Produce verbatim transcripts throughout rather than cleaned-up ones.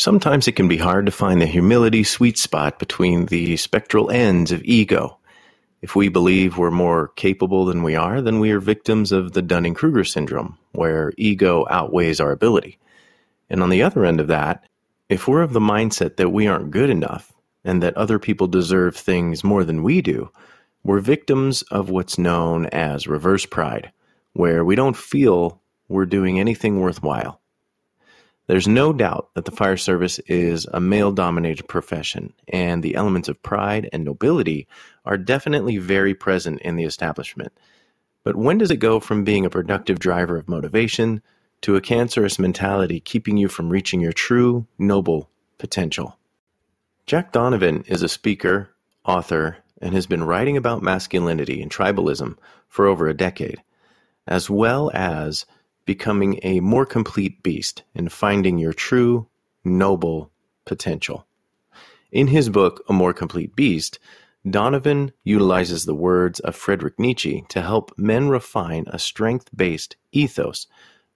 Sometimes it can be hard to find the humility sweet spot between the spectral ends of ego. If we believe we're more capable than we are, then we are victims of the Dunning-Kruger syndrome, where ego outweighs our ability. And on the other end of that, if we're of the mindset that we aren't good enough and that other people deserve things more than we do, we're victims of what's known as reverse pride, where we don't feel we're doing anything worthwhile. There's no doubt that the fire service is a male-dominated profession, and the elements of pride and nobility are definitely very present in the establishment. But when does it go from being a productive driver of motivation to a cancerous mentality keeping you from reaching your true, noble potential? Jack Donovan is a speaker, author, and has been writing about masculinity and tribalism for over a decade, as well as Becoming a More Complete Beast and Finding Your True, Noble Potential. In his book, A More Complete Beast, Donovan utilizes the words of Friedrich Nietzsche to help men refine a strength-based ethos,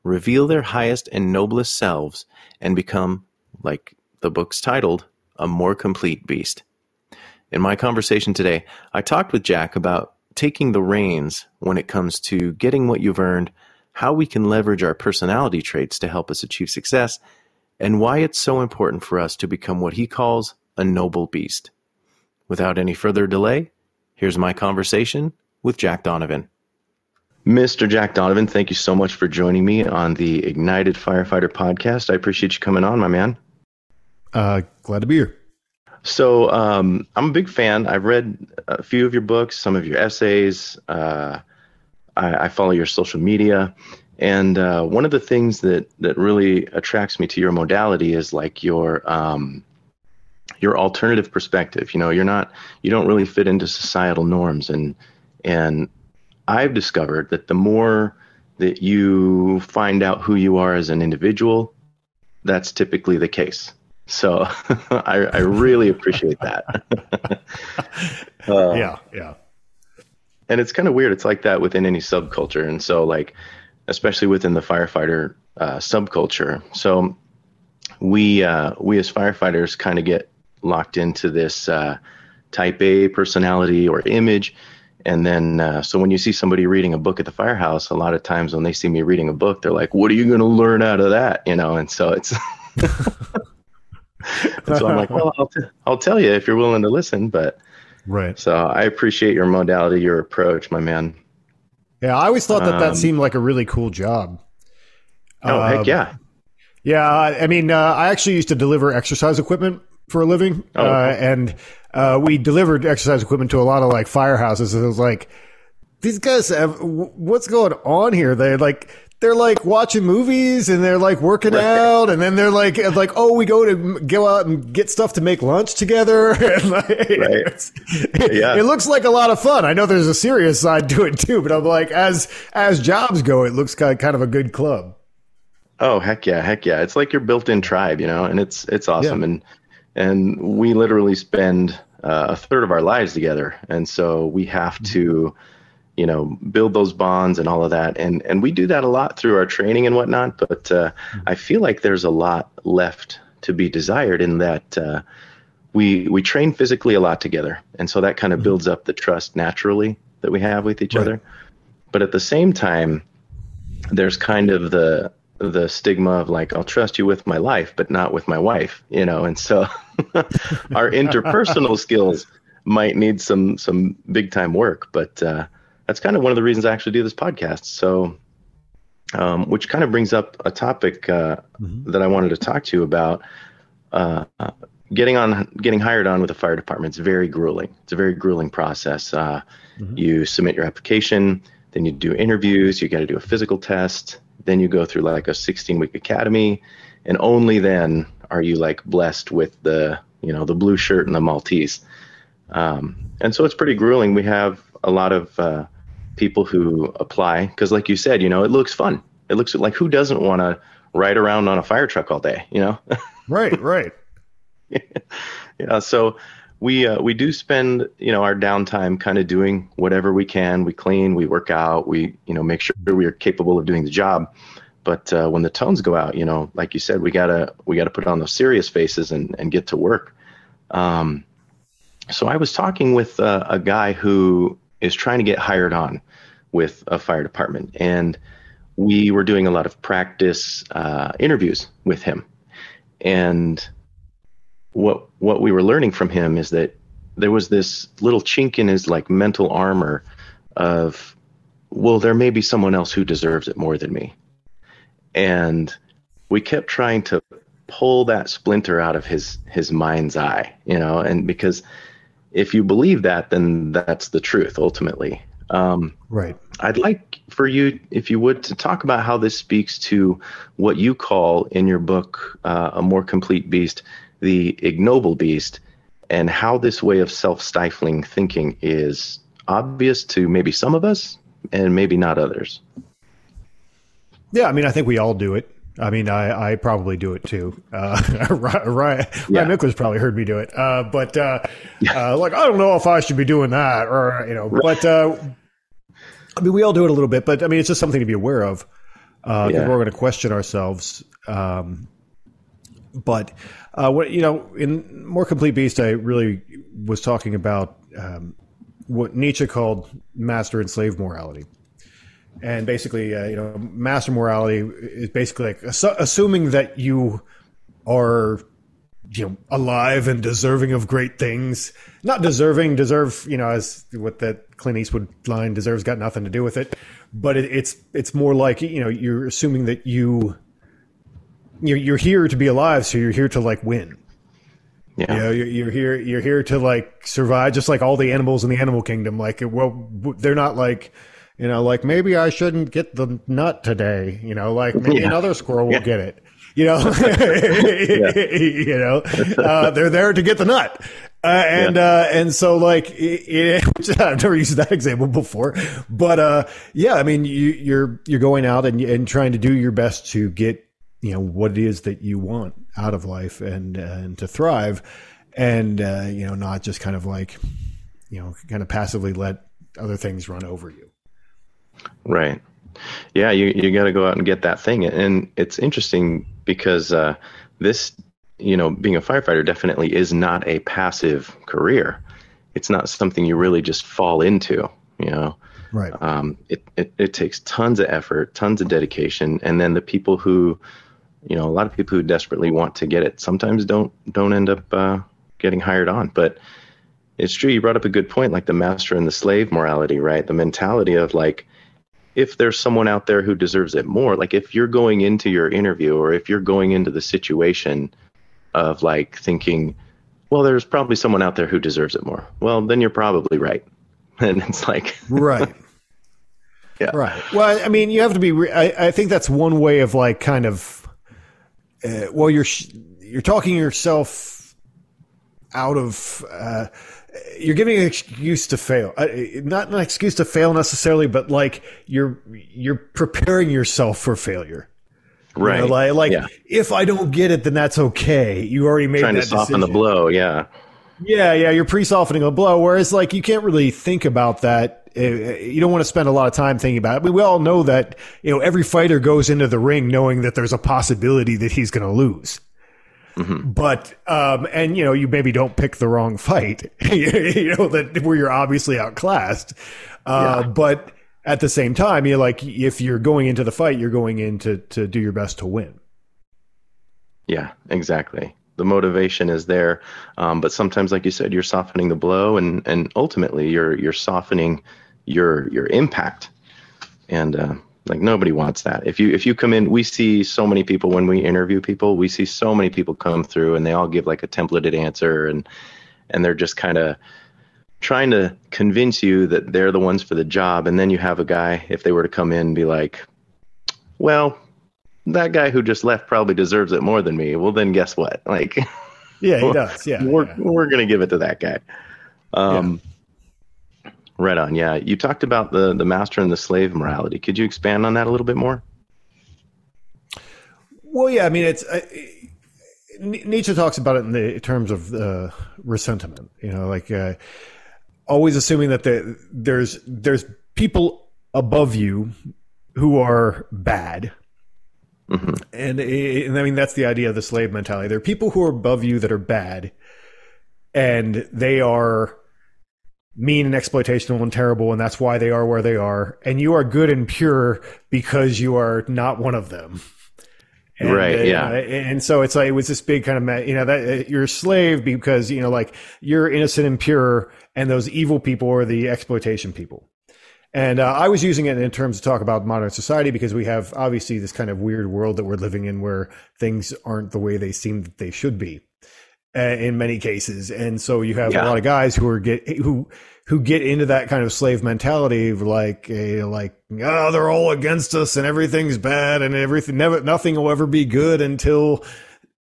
reveal their highest and noblest selves, and become, like the book's titled, A More Complete Beast. In my conversation today, I talked with Jack about taking the reins when it comes to getting what you've earned, how we can leverage our personality traits to help us achieve success, and why it's so important for us to become what he calls a noble beast. Without any further delay, here's my conversation with Jack Donovan. Mister Jack Donovan, thank you so much for joining me on the Ignited Firefighter podcast. I appreciate you coming on, my man. Uh, glad to be here. So um, I'm a big fan. I've read a few of your books, some of your essays, uh, I follow your social media, and uh, one of the things that, that really attracts me to your modality is like your um, your alternative perspective. You know, you're not you don't really fit into societal norms, and and I've discovered that the more that you find out who you are as an individual, that's typically the case. So I, I really appreciate that. uh, yeah, yeah. And it's kind of weird. It's like that within any subculture. And so like, especially within the firefighter uh, subculture. So we, uh, we as firefighters kind of get locked into this uh, type A personality or image. And then, uh, so when you see somebody reading a book at the firehouse, a lot of times when they see me reading a book, they're like, what are you going to learn out of that? You know? And so it's, and so I'm like, well, I'll, t- I'll tell you if you're willing to listen, but right. So I appreciate your modality, your approach, my man. Yeah. I always thought that um, that seemed like a really cool job. Oh, uh, heck yeah. Yeah. I mean, uh, I actually used to deliver exercise equipment for a living. Oh, uh, cool. And uh, we delivered exercise equipment to a lot of like firehouses. And it was like, these guys have, what's going on here? They're like, they're like watching movies and they're like working right. out. And then they're like, like, oh, we go to go out and get stuff to make lunch together. And like, right. it's, it, yeah. it looks like a lot of fun. I know there's a serious side to it too, but I'm like, as, as jobs go, it looks kind of a good club. Oh, heck yeah. Heck yeah. It's like your built-in tribe, you know, and it's, it's awesome. Yeah. And, and we literally spend uh, a third of our lives together. And so we have to, you know, build those bonds and all of that. And, and we do that a lot through our training and whatnot, but, uh, I feel like there's a lot left to be desired in that, uh, we, we train physically a lot together. And so that kind of builds up the trust naturally that we have with each right. other. But at the same time, there's kind of the, the stigma of like, I'll trust you with my life, but not with my wife, you know? And so our interpersonal skills might need some, some big time work, but, uh, that's kind of one of the reasons I actually do this podcast. So, um, which kind of brings up a topic uh, mm-hmm. that I wanted to talk to you about. Uh, getting on, getting hired on with the fire department is very grueling. It's a very grueling process. Uh, mm-hmm. You submit your application, then you do interviews, you got to do a physical test, then you go through like a sixteen-week academy, and only then are you like blessed with the, you know, the blue shirt and the Maltese. Um, and so it's pretty grueling. We have a lot of uh, people who apply because, like you said, you know, it looks fun. It looks like, who doesn't want to ride around on a fire truck all day, you know? Right, right. Yeah. So we uh, we do spend, you know, our downtime kind of doing whatever we can. We clean, we work out, we, you know, make sure we are capable of doing the job. But uh, when the tones go out, you know, like you said, we gotta we gotta put on those serious faces and and get to work. Um, so I was talking with uh, a guy who is trying to get hired on with a fire department, and we were doing a lot of practice uh, interviews with him. And what what we were learning from him is that there was this little chink in his like mental armor of, well, there may be someone else who deserves it more than me. And we kept trying to pull that splinter out of his, his mind's eye, you know, and because if you believe that, then that's the truth ultimately. Um, right. I'd like for you, if you would, to talk about how this speaks to what you call in your book, uh, A More Complete Beast, the ignoble beast, and how this way of self-stifling thinking is obvious to maybe some of us and maybe not others. Yeah, I mean, I think we all do it. I mean, I, I probably do it too. Uh, Ryan, Ryan, yeah. Ryan Nicholas probably heard me do it. Uh, but uh, yeah. uh, like, I don't know if I should be doing that, or you know. But uh, I mean, we all do it a little bit. But I mean, it's just something to be aware of. Uh, yeah. We're going to question ourselves. Um, but uh, what you know, in More Complete Beast, I really was talking about um, what Nietzsche called master and slave morality. And basically, uh, you know, master morality is basically like assu- assuming that you are, you know, alive and deserving of great things. Not deserving, deserve, you know, as what that Clint Eastwood line, deserves got nothing to do with it. But it, it's it's more like, you know, you're assuming that you, you know, you're here to be alive, so you're here to like win. Yeah. You know, you're, you're here. You're here to like survive, just like all the animals in the animal kingdom. Like, well, they're not like. You know, like maybe I shouldn't get the nut today. You know, like maybe yeah. another squirrel will yeah. get it. You know, you know, uh, they're there to get the nut, uh, and yeah. uh, and so like it, it, I've never used that example before, but uh, yeah, I mean you, you're you're going out and and trying to do your best to get you know what it is that you want out of life and uh, and to thrive, and uh, you know not just kind of like you know kind of passively let other things run over you. Right. Yeah, you, you got to go out and get that thing. And it's interesting because uh, this, you know, being a firefighter definitely is not a passive career. It's not something you really just fall into, you know. Right. Um, it, it, it takes tons of effort, tons of dedication. And then the people who, you know, a lot of people who desperately want to get it sometimes don't don't end up uh, getting hired on. But it's true. You brought up a good point, like the master and the slave morality, right? The mentality of like, if there's someone out there who deserves it more, like if you're going into your interview or if you're going into the situation of like thinking, well, there's probably someone out there who deserves it more. Well, then you're probably right. And it's like, right. Yeah. Right. Well, I mean, you have to be, re- I, I think that's one way of like kind of, uh, well, you're, sh- you're talking yourself out of, uh, you're giving an excuse to fail, uh, not an excuse to fail necessarily, but like you're, you're preparing yourself for failure. Right. You know, like like yeah. if I don't get it, then that's okay. You already made trying that to soften decision. The blow. Yeah. Yeah. Yeah. You're pre-softening a blow. Whereas like, you can't really think about that. You don't want to spend a lot of time thinking about it. I mean, we all know that, you know, every fighter goes into the ring knowing that there's a possibility that he's going to lose. Mm-hmm. But, um, and you know, you maybe don't pick the wrong fight, you know, that where you're obviously outclassed. Uh, yeah. But at the same time, you're like, if you're going into the fight, you're going in to, to do your best to win. Yeah, exactly. The motivation is there. Um, but sometimes, like you said, you're softening the blow and, and ultimately you're, you're softening your, your impact. And, uh, like nobody wants that. If you if you come in, we see so many people when we interview people, we see so many people come through and they all give like a templated answer and and they're just kind of trying to convince you that they're the ones for the job. And then you have a guy, if they were to come in and be like, well, that guy who just left probably deserves it more than me. Well, then guess what? Like, yeah, he does. Yeah, we're yeah. we're going to give it to that guy. Um, yeah. Right on. Yeah. You talked about the, the master and the slave morality. Could you expand on that a little bit more? Well, yeah, I mean, it's uh, Nietzsche talks about it in the terms of uh, resentiment, you know, like uh, always assuming that the, there's there's people above you who are bad Mm-hmm. And, it, and I mean, that's the idea of the slave mentality. There are people who are above you that are bad, and they are mean and exploitative and terrible, and that's why they are where they are. And you are good and pure because you are not one of them. And, right. Uh, yeah. And so it's like, it was this big kind of, you know, that uh, you're a slave because, you know, like you're innocent and pure, and those evil people are the exploitation people. And uh, I was using it in terms to talk about modern society because we have obviously this kind of weird world that we're living in where things aren't the way they seem that they should be uh, in many cases. And so you have yeah. a lot of guys who are get who who get into that kind of slave mentality, like uh, like oh, they're all against us and everything's bad and everything never nothing will ever be good until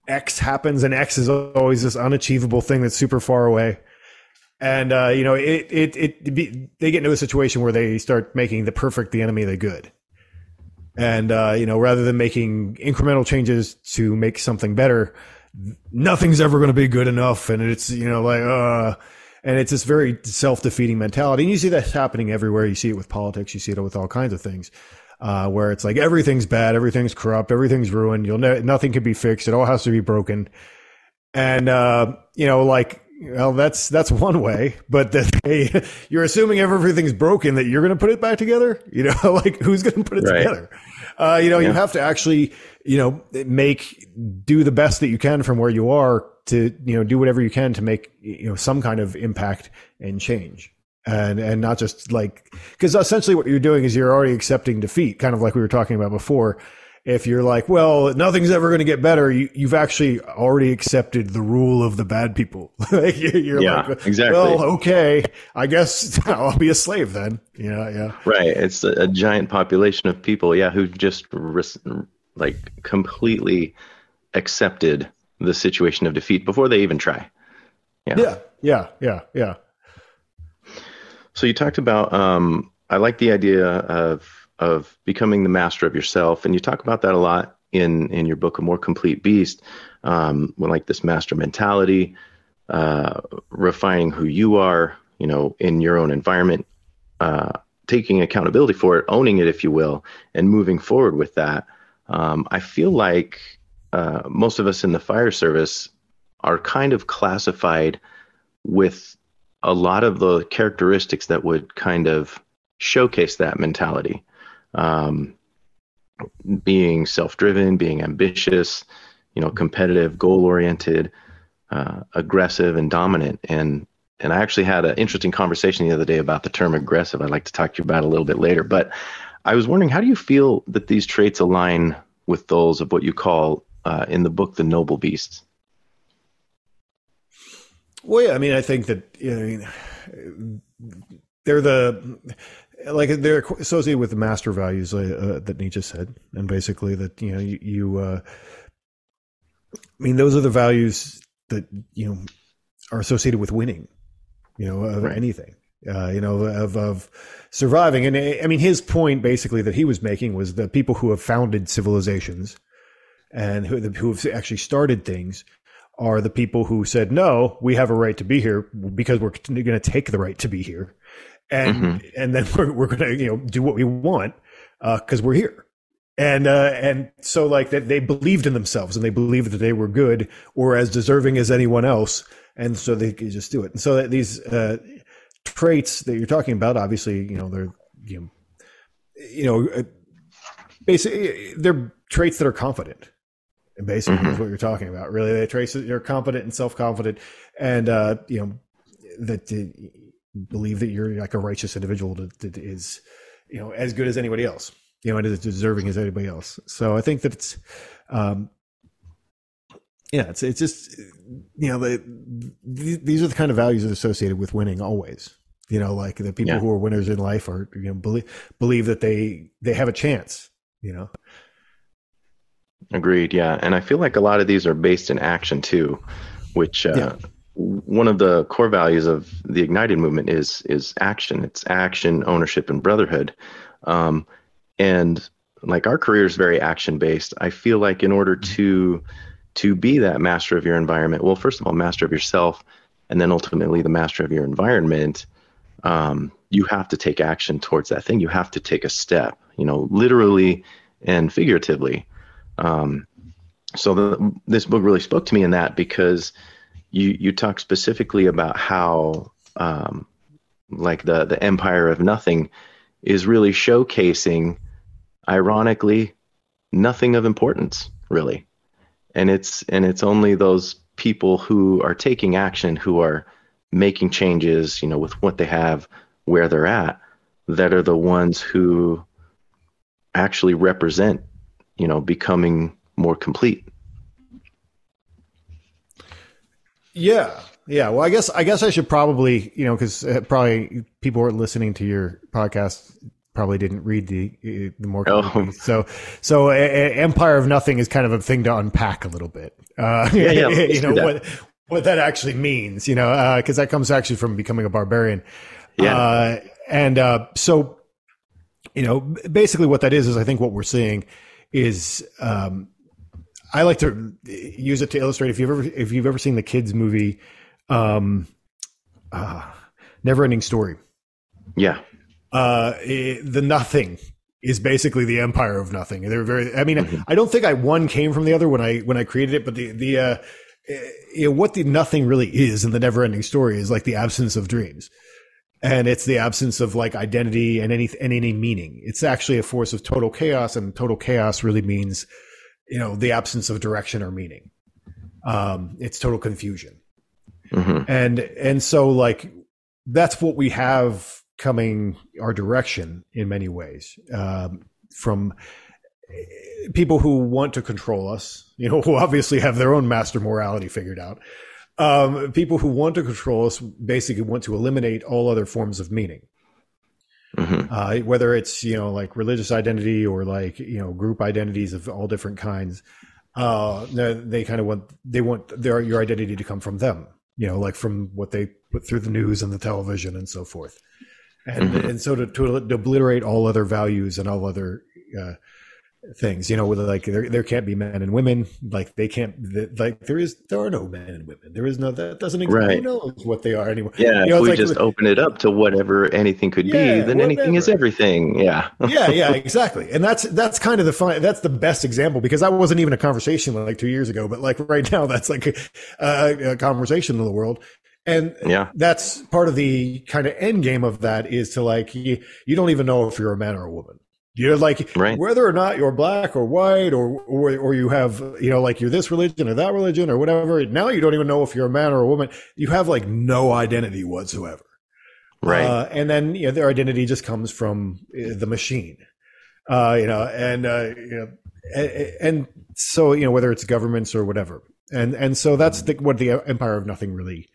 X happens, and X is always this unachievable thing that's super far away. And, uh, you know, it, it, it, be, they get into a situation where they start making the perfect the enemy of the good. And, uh, you know, rather than making incremental changes to make something better, nothing's ever going to be good enough. And it's, you know, like, uh, and it's this very self-defeating mentality. And you see that happening everywhere. You see it with politics. You see it with all kinds of things, uh, where it's like, everything's bad, everything's corrupt, everything's ruined. You'll know nothing can be fixed. It all has to be broken. And, uh, you know, like, well, that's that's one way, but that hey, you're assuming everything's broken that you're going to put it back together. You know, like who's going to put it right. together? Uh, you know, yeah. you have to actually, you know, make do the best that you can from where you are to, you know, do whatever you can to make, you know, some kind of impact and change. And and not just like, because essentially what you're doing is you're already accepting defeat, kind of like we were talking about before. If you're like, well, nothing's ever going to get better, you, you've actually already accepted the rule of the bad people. You're yeah, like, exactly. Well, okay, I guess I'll be a slave then. Yeah, yeah. Right. It's a, a giant population of people, yeah, who just ris- like completely accepted the situation of defeat before they even try. Yeah, yeah, yeah, yeah. yeah. So you talked about, um, I like the idea of, of becoming the master of yourself. And you talk about that a lot in, in your book, A More Complete Beast, um, when like this master mentality, uh, refining who you are, you know, in your own environment, uh, taking accountability for it, owning it, if you will, and moving forward with that. Um, I feel like, uh, most of us in the fire service are kind of classified with a lot of the characteristics that would kind of showcase that mentality. Um, being self-driven, being ambitious, you know, competitive, goal-oriented, uh, aggressive and dominant. And, and I actually had an interesting conversation the other day about the term aggressive. I'd like to talk to you about a little bit later, but I was wondering, how do you feel that these traits align with those of what you call, uh, in the book, the noble beasts? Well, yeah, I mean, I think that, you know, I mean, they're the, like they're associated with the master values uh, that Nietzsche said, and basically that, you know, you, you uh, I mean, those are the values that, you know, are associated with winning, you know, of right. anything, uh, you know, of, of surviving. And I mean, his point basically that he was making was the people who have founded civilizations and who, who have actually started things are the people who said, no, we have a right to be here because we're going to take the right to be here. And mm-hmm. and then we're we're gonna you know do what we want because uh, we're here, and uh, and so like that they believed in themselves and they believed that they were good or as deserving as anyone else, and so they could just do it. And so that these uh, traits that you're talking about, obviously, you know, they're you know, you know basically they're traits that are confident. And basically, mm-hmm. is what you're talking about. Really, they traits that are confident and self confident, and uh, you know that. Uh, believe that you're like a righteous individual that, that is, you know, as good as anybody else, you know, and as deserving as anybody else. So I think that it's, um, yeah, it's, it's just, you know, the, the, these are the kind of values that are associated with winning always, you know, like the people yeah. who are winners in life are, you know, believe, believe that they, they have a chance, you know? Agreed. Yeah. And I feel like a lot of these are based in action too, which, uh, yeah. one of the core values of the Ignited movement is, is action. It's action, ownership, and brotherhood. Um, and like our career is very action based. I feel like in order to, to be that master of your environment, well, first of all, master of yourself, and then ultimately the master of your environment, um, you have to take action towards that thing. You have to take a step, you know, literally and figuratively. Um, so the, this book really spoke to me in that, because you, you talk specifically about how, um, like the, the empire of nothing is really showcasing, ironically, nothing of importance, really. And it's, and it's only those people who are taking action, who are making changes, you know, with what they have, where they're at, that are the ones who actually represent, you know, becoming more complete. Yeah. Yeah. Well, I guess, I guess I should probably, you know, cause probably people who are listening to your podcast probably didn't read the, the more. Oh. So, so a, a Empire of Nothing is kind of a thing to unpack a little bit. Uh, yeah, yeah, you know, what, what that actually means, you know, uh, cause that comes actually from Becoming a Barbarian. Yeah. Uh, and, uh, so, you know, basically what that is, is I think what we're seeing is, um, I like to use it to illustrate, if you've ever, if you've ever seen the kids movie, um, uh, Never Ending Story. Yeah. Uh, it, the nothing is basically the empire of nothing. They're very, I mean, mm-hmm. I don't think I, one came from the other when I, when I created it, but the, the, uh, it, what the nothing really is in the Never Ending Story is like the absence of dreams. And it's the absence of like identity and any, and any meaning. It's actually a force of total chaos, and total chaos really means, you know, the absence of direction or meaning. Um, it's total confusion. Mm-hmm. And, and so like, that's what we have coming our direction in many ways, um, from people who want to control us, you know, who obviously have their own master morality figured out. Um, people who want to control us basically want to eliminate all other forms of meaning, mm-hmm. uh, whether it's, you know, like religious identity or like, you know, group identities of all different kinds. Uh, they kind of want, they want their, your identity to come from them, you know, like from what they put through the news and the television and so forth. And, mm-hmm. and so to, to, to obliterate all other values and all other, uh, things, you know, with like there, there can't be men and women, like they can't, the, like there is, there are no men and women. There is no, that doesn't exist. Right. Who knows what they are anyway? Yeah, you know, if we like, just open it up to whatever anything could yeah, be, then whatever. Anything is everything. Yeah. yeah, yeah, exactly. And that's that's kind of the fun, that's the best example, because that wasn't even a conversation like two years ago, but like right now, that's like a, a, a conversation in the world. And yeah. that's part of the kind of end game of that is to like, you, you don't even know if you're a man or a woman. You're like, right. whether or not you're black or white or, or, or you have, you know, like you're this religion or that religion or whatever. Now you don't even know if you're a man or a woman. You have like no identity whatsoever. Right. Uh, and then, you know, their identity just comes from the machine, uh, you know, and, uh, you know, and, and so, you know, whether it's governments or whatever. And, and so that's the, what the empire of nothing really,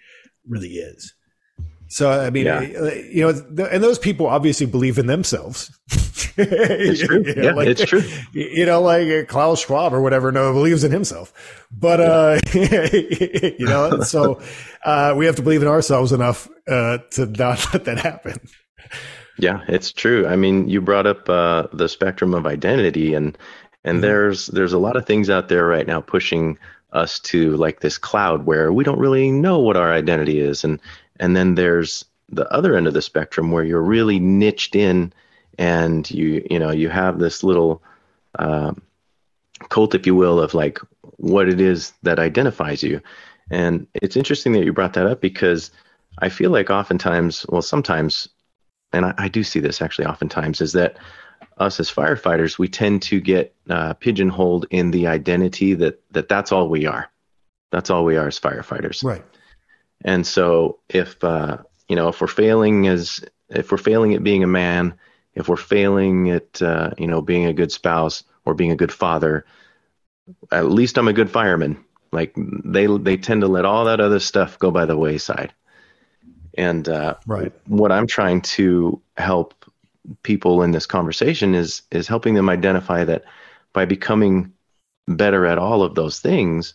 really is. So, I mean, yeah. you know, and those people obviously believe in themselves. It's true. you know, yeah, like, it's true. You know, like Klaus Schwab or whatever, no, believes in himself. But, uh, you know, so uh, we have to believe in ourselves enough uh, to not let that happen. Yeah, it's true. I mean, you brought up uh, the spectrum of identity, and and mm-hmm. there's there's a lot of things out there right now pushing us to like this cloud where we don't really know what our identity is. And And then there's the other end of the spectrum where you're really niched in, and you you know you have this little uh, cult, if you will, of like what it is that identifies you. And it's interesting that you brought that up, because I feel like oftentimes, well, sometimes, and I, I do see this actually oftentimes, is that us as firefighters, we tend to get uh, pigeonholed in the identity that that that's all we are. That's all we are as firefighters. Right. And so if, uh, you know, if we're failing as, if we're failing at being a man, if we're failing at, uh, you know, being a good spouse or being a good father, at least I'm a good fireman. Like they, they tend to let all that other stuff go by the wayside. And, uh, right. what I'm trying to help people in this conversation is, is helping them identify that by becoming better at all of those things,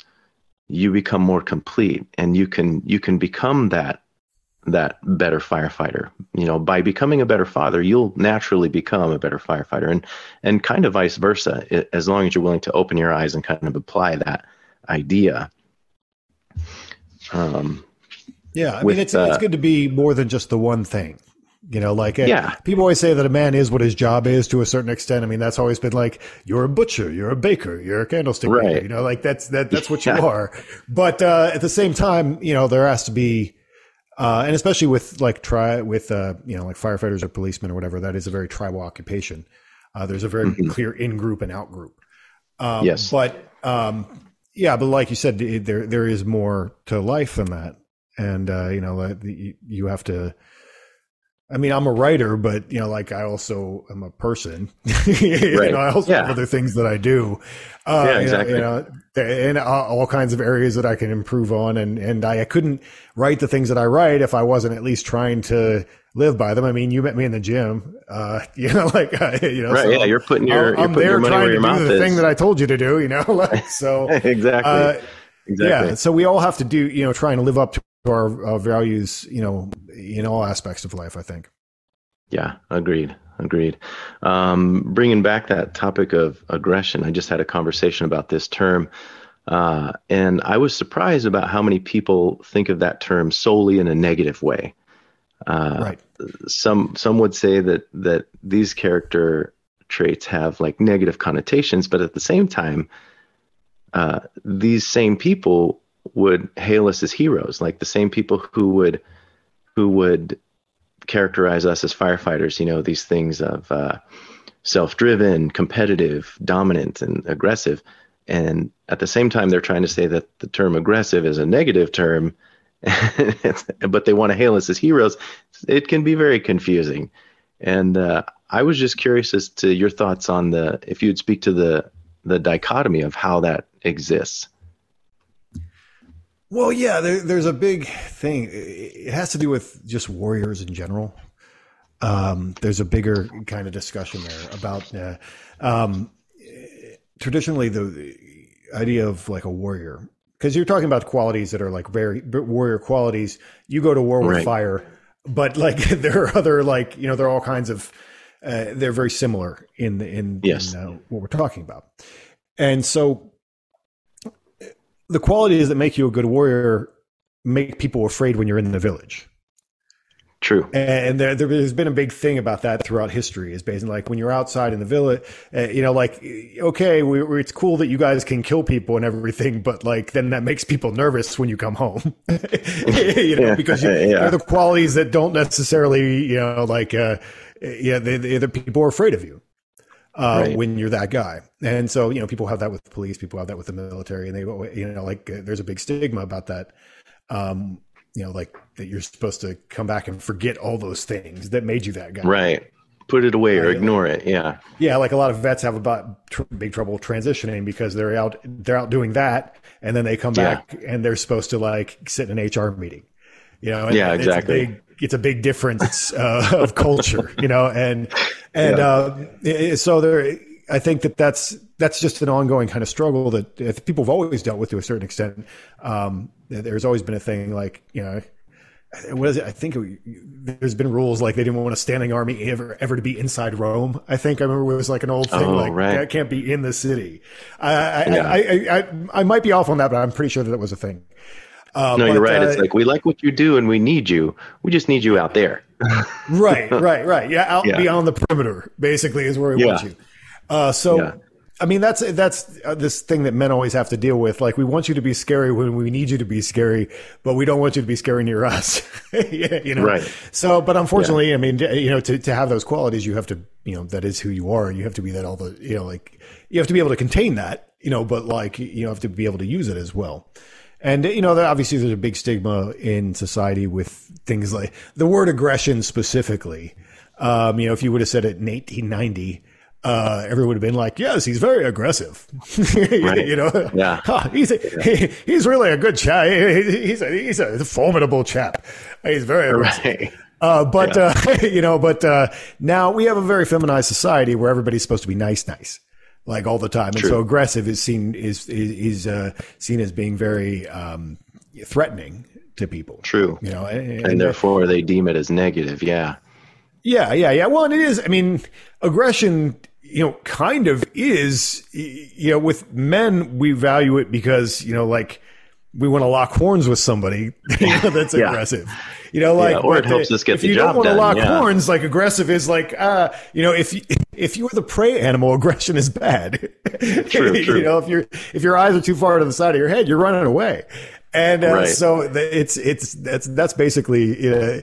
you become more complete, and you can, you can become that, that better firefighter, you know, by becoming a better father, you'll naturally become a better firefighter, and, and kind of vice versa, as long as you're willing to open your eyes and kind of apply that idea. Um, yeah. I mean, with, it's, uh, it's good to be more than just the one thing. You know, like yeah. People always say that a man is what his job is to a certain extent. I mean, that's always been like, you're a butcher, you're a baker, you're a candlestick right. maker. You know, like that's that that's what yeah. you are. But uh, at the same time, you know, there has to be, uh, and especially with like tri with uh, you know, like firefighters or policemen or whatever, that is a very tribal occupation. Uh, there's a very mm-hmm. clear in group and out group. Um, yes, but um, yeah, but like you said, it, there there is more to life than that, and uh, you know, uh, you, you have to. I mean, I'm a writer, but, you know, like I also am a person. you right. know, I also yeah. have other things that I do. Uh, yeah, exactly. You know, and all kinds of areas that I can improve on. And, and I couldn't write the things that I write if I wasn't at least trying to live by them. I mean, you met me in the gym. Uh, you know, like, uh, you know, right, so yeah, you're putting your, I'm, you're I'm putting there your money trying where your to mouth do the is. Thing that I told you to do, you know, like, so. exactly. Uh, exactly. Yeah. So we all have to do, you know, trying to live up to our, our values, you know, in all aspects of life, I think. Yeah, agreed. Agreed. Um, bringing back that topic of aggression, I just had a conversation about this term, uh, and I was surprised about how many people think of that term solely in a negative way. Uh, right. Some some would say that that these character traits have like negative connotations, but at the same time, uh, these same people would hail us as heroes, like the same people who would who would characterize us as firefighters, you know, these things of uh, self-driven, competitive, dominant, and aggressive. And at the same time, they're trying to say that the term aggressive is a negative term, but they want to hail us as heroes. It can be very confusing. And uh, I was just curious as to your thoughts on the, if you'd speak to the, the dichotomy of how that exists. Well, yeah, there, there's a big thing. It has to do with just warriors in general. Um, there's a bigger kind of discussion there about uh, um, traditionally the, the idea of like a warrior, because you're talking about qualities that are like very warrior qualities. You go to war with right. fire, but like there are other like, you know, there are all kinds of uh, they're very similar in in, yes. in uh, what we're talking about. And so the qualities that make you a good warrior make people afraid when you're in the village. True. And there, there's been a big thing about that throughout history, is basically like when you're outside in the village, uh, you know, like, okay, we, we, it's cool that you guys can kill people and everything, but like, then that makes people nervous when you come home, you know, yeah. because you, yeah. they're the qualities that don't necessarily, you know, like, uh, yeah, they, they, the people are afraid of you. Uh, right. When you're that guy. And so, you know, people have that with the police, people have that with the military, and they, you know, like uh, there's a big stigma about that. Um, you know, like that you're supposed to come back and forget all those things that made you that guy. Right. Put it away or right. ignore it. Yeah. Yeah. Like a lot of vets have about tr- big trouble transitioning because they're out, they're out doing that. And then they come yeah. back and they're supposed to like sit in an H R meeting, you know, and, yeah, and exactly. It's a big, it's a big difference uh, of culture, you know, and, and yeah. uh, it, so there, I think that that's, that's just an ongoing kind of struggle that if people have always dealt with to a certain extent. Um, there's always been a thing like, you know, what is it? I think it, there's been rules like they didn't want a standing army ever, ever to be inside Rome. I think I remember it was like an old thing, oh, like right. that can't be in the city. I I, yeah. I, I, I, I might be off on that, but I'm pretty sure that that was a thing. Uh, no, but, you're right. Uh, it's like, we like what you do and we need you. We just need you out there. right, right, right. Yeah, out yeah. beyond the perimeter, basically, is where we yeah. want you. Uh, so, yeah. I mean, that's that's uh, this thing that men always have to deal with. Like, we want you to be scary when we need you to be scary, but we don't want you to be scary near us. yeah, you know? Right. So, but unfortunately, yeah. I mean, you know, to, to have those qualities, you have to, you know, that is who you are. You have to be that all the, you know, like, you have to be able to contain that, you know, but like, you have to be able to use it as well. And, you know, obviously there's a big stigma in society with things like the word aggression specifically. Um, you know, if you would have said it in eighteen ninety, uh, everyone would have been like, yes, he's very aggressive. Right. You know, yeah. huh, he's, a, yeah. he, he's really a good chap. He, he's, a, he's a formidable chap. He's very aggressive. Right. Uh, but, yeah. uh, you know, but uh, now we have a very feminized society where everybody's supposed to be nice, nice. Like all the time. And True. So aggressive is seen is is, is uh, seen as being very um, threatening to people. True. You know, and, and, and therefore they deem it as negative. Yeah. Yeah. Yeah. Yeah. Well, and it is, I mean, aggression, you know, kind of is, you know, with men, we value it because, you know, like we want to lock horns with somebody you know, that's yeah. aggressive, you know, like, yeah, or it helps the, us get the job done. If you don't want to lock yeah. horns, like aggressive is like, uh, you know, if you, if you're the prey animal, aggression is bad. True, true. You know, if you're, if your eyes are too far to the side of your head, you're running away. And uh, right. so the, it's, it's, that's, that's basically, uh,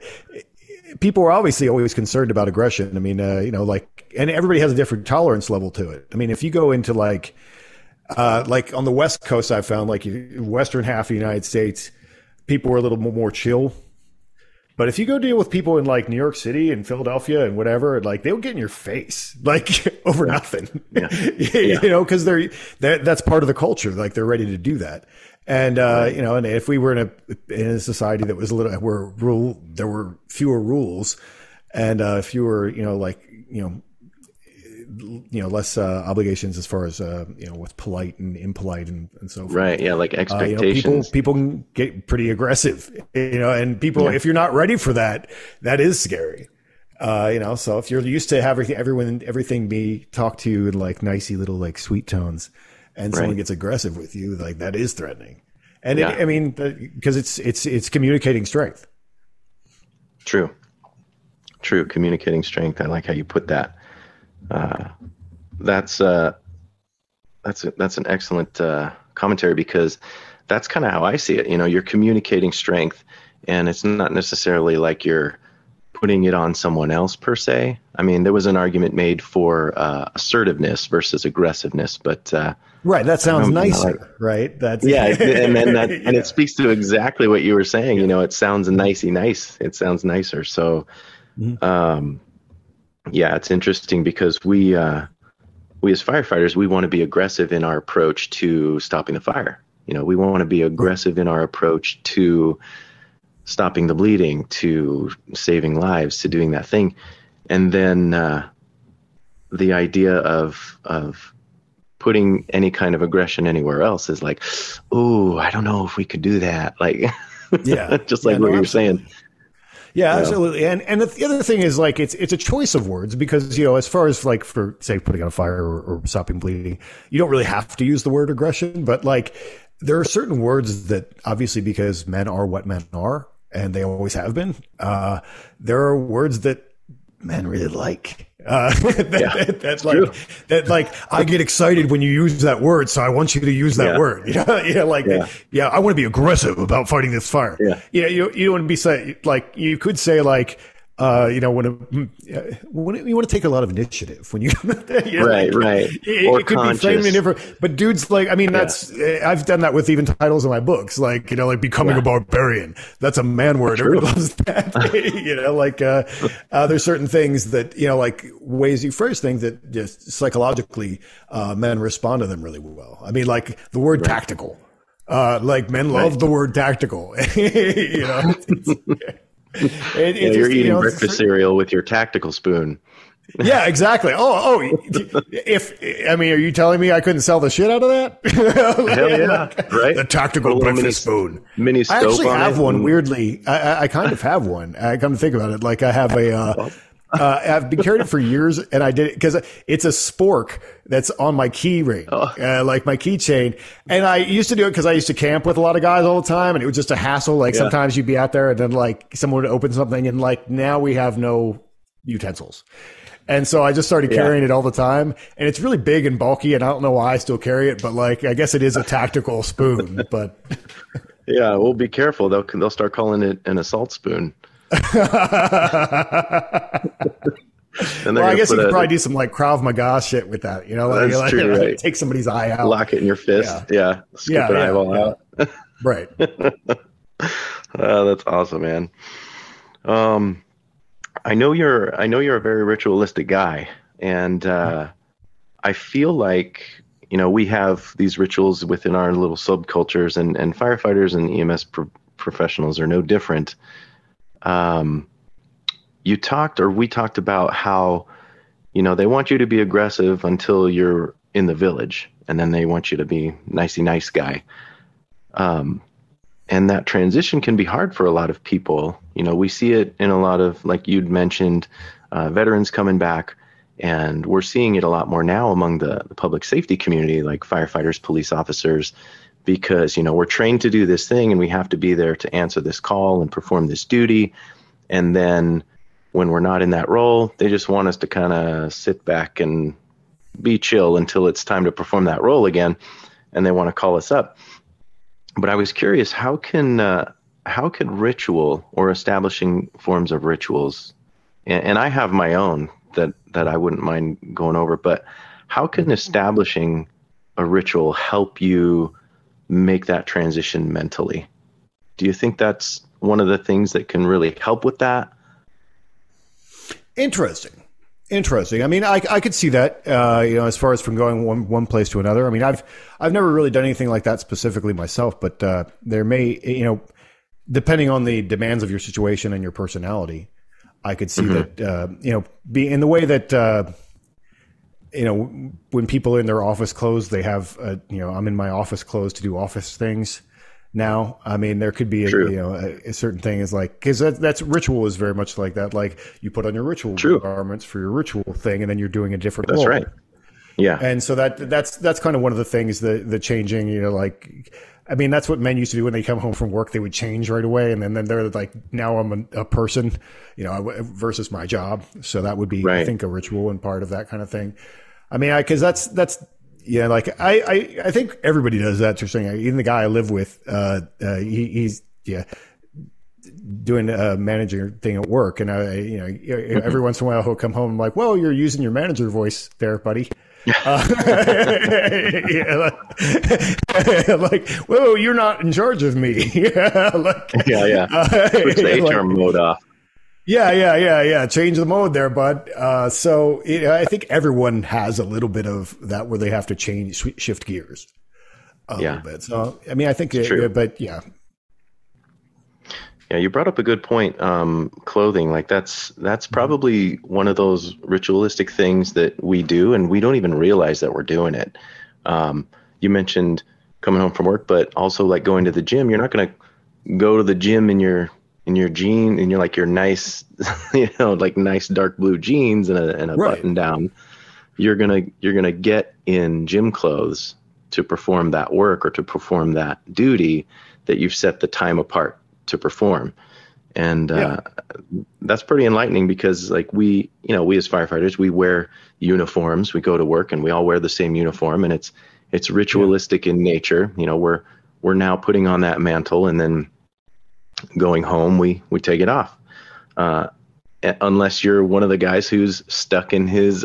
people are obviously always concerned about aggression. I mean, uh, you know, like, and everybody has a different tolerance level to it. I mean, if you go into like, Uh, like on the West Coast, I found like Western half of the United States, people were a little more chill. But if you go deal with people in like New York City and Philadelphia and whatever, like they'll get in your face, like over nothing, yeah. Yeah. you know, because they're, they're that's part of the culture. Like they're ready to do that. And, uh, you know, and if we were in a, in a society that was a little where rule, there were fewer rules and uh, fewer, you know, like, you know, you know, less uh, obligations as far as, uh, you know, what's polite and impolite and, and so forth. Right. Yeah. Like expectations. Uh, you know, people, people get pretty aggressive, you know, and people, yeah. if you're not ready for that, that is scary. Uh, you know, so if you're used to having everyone, everything be talked to you in like nicey little, like sweet tones and right. someone gets aggressive with you, like that is threatening. And yeah. it, I mean, because it's, it's, it's communicating strength. True. True. Communicating strength. I like how you put that. Uh, that's, uh, that's, a, that's an excellent, uh, commentary because that's kind of how I see it. You know, you're communicating strength and it's not necessarily like you're putting it on someone else per se. I mean, there was an argument made for, uh, assertiveness versus aggressiveness, but, uh, right. That sounds nicer, like, right? That's yeah. and then that, and yeah. it speaks to exactly what you were saying, yeah. you know, it sounds nicey, nice. It sounds nicer. So, mm-hmm. um, yeah, it's interesting because we, uh, we as firefighters, we want to be aggressive in our approach to stopping the fire. You know, we want to be aggressive in our approach to stopping the bleeding, to saving lives, to doing that thing. And then uh, the idea of of putting any kind of aggression anywhere else is like, oh, I don't know if we could do that. Like, yeah, just like yeah, what no, you were saying. Yeah, absolutely. And and the other thing is like it's it's a choice of words because, you know, as far as like for, say, putting out a fire or, or stopping bleeding, you don't really have to use the word aggression. But like there are certain words that obviously because men are what men are and they always have been. Uh, there are words that men really like. Uh, that, yeah, that, that's like true. That like I get excited when you use that word, so I want you to use that yeah. word. You know, yeah, like yeah. yeah, I want to be aggressive about fighting this fire. Yeah, you know, you you want to be say like you could say like uh, you know when, a, when you want to take a lot of initiative when you, you know, right like, right it, or it could conscious. Be framed in different. But dudes like I mean yeah. that's I've done that with even titles in my books like you know like Becoming yeah. a Barbarian. That's a man word. True. Everybody loves that. you know like uh, uh, there's certain things that you know like ways you phrase things that just psychologically uh, men respond to them really well. I mean like the word right. tactical. Uh, like men love right. the word tactical. you know. It's, It, yeah, it just, you're eating you know, breakfast cereal with your tactical spoon. Yeah, exactly. Oh, oh. If I mean, are you telling me I couldn't sell the shit out of that? like, Hell yeah, like, right. The tactical breakfast mini, spoon. Mini scope I actually on have it. One. Weirdly, I, I kind of have one. I come to think about it, like I have a. Uh, uh, I've been carrying it for years, and I did it because it's a spork that's on my key ring, oh. uh, like my keychain. And I used to do it because I used to camp with a lot of guys all the time, and it was just a hassle. Like yeah. sometimes you'd be out there, and then like someone would open something, and like now we have no utensils. And so I just started carrying yeah. it all the time, and it's really big and bulky, and I don't know why I still carry it, but like I guess it is a tactical spoon. But yeah, well, be careful. They'll they'll start calling it an assault spoon. And well, I guess you could a, probably do some like Krav Maga shit with that, you know, like, that's like, true, like right. take somebody's eye out, lock it in your fist, yeah, yeah. scoop yeah, an yeah, eyeball yeah. out, right? Oh, that's awesome, man. Um, I know you're, I know you're a very ritualistic guy, and uh, I feel like you know we have these rituals within our little subcultures, and and firefighters and E M S pro- professionals are no different. Um, you talked, or we talked about how, you know, they want you to be aggressive until you're in the village and then they want you to be nicey, nice guy. Um, and that transition can be hard for a lot of people. You know, we see it in a lot of, like you'd mentioned, uh, veterans coming back, and we're seeing it a lot more now among the, the public safety community, like firefighters, police officers, because, you know, we're trained to do this thing and we have to be there to answer this call and perform this duty. And then when we're not in that role, they just want us to kind of sit back and be chill until it's time to perform that role again. And they want to call us up. But I was curious, how can, uh, how could ritual or establishing forms of rituals, and, and I have my own that, that I wouldn't mind going over, but how can establishing a ritual help you make that transition mentally? Do you think that's one of the things that can really help with that? Interesting. Interesting. I mean, I, I could see that, uh, you know, as far as from going one, one place to another. I mean, I've, I've never really done anything like that specifically myself, but, uh, there may, you know, depending on the demands of your situation and your personality, I could see mm-hmm. that, uh, you know, be in the way that, uh, you know, when people are in their office clothes, they have, uh, you know, I'm in my office clothes to do office things now. I mean, there could be, a, you know, a, a certain thing is like, cause that, that's ritual is very much like that. Like you put on your ritual True. garments for your ritual thing and then you're doing a different That's role. Right. Yeah. And so that, that's, that's kind of one of the things that the changing, you know, like, I mean, that's what men used to do when they come home from work, they would change right away. And then, then they're like, now I'm a, a person, you know, versus my job. So that would be, right. I think, a ritual and part of that kind of thing. I mean, I, cause that's, that's, yeah, like I, I, I think everybody does that. It's interesting. Even the guy I live with, uh, uh he, he's, yeah, doing a manager thing at work. And I, you know, every once in a while he'll come home and I'm like, well, you're using your manager voice there, buddy. uh, yeah, like, like, whoa, you're not in charge of me. yeah, like, yeah, yeah. Uh, Switch the like, H R mode off. Yeah, yeah, yeah, yeah. Change the mode there, bud. Uh, so you know, I think everyone has a little bit of that where they have to change, shift gears a yeah. little bit. So, I mean, I think, it, true. but yeah. Yeah, you brought up a good point. Um, clothing, like that's that's probably one of those ritualistic things that we do, and we don't even realize that we're doing it. Um, you mentioned coming home from work, but also like going to the gym. You're not going to go to the gym in your in your jean, and you're like your nice, you know, like nice dark blue jeans and a, and a right. button down. You're gonna you're gonna get in gym clothes to perform that work or to perform that duty that you've set the time apart to perform. And uh, yeah. that's pretty enlightening because like we, you know, we as firefighters, we wear uniforms, we go to work and we all wear the same uniform and it's, it's ritualistic yeah. in nature. You know, we're, we're now putting on that mantle and then going home, we, we take it off. Uh, unless you're one of the guys who's stuck in his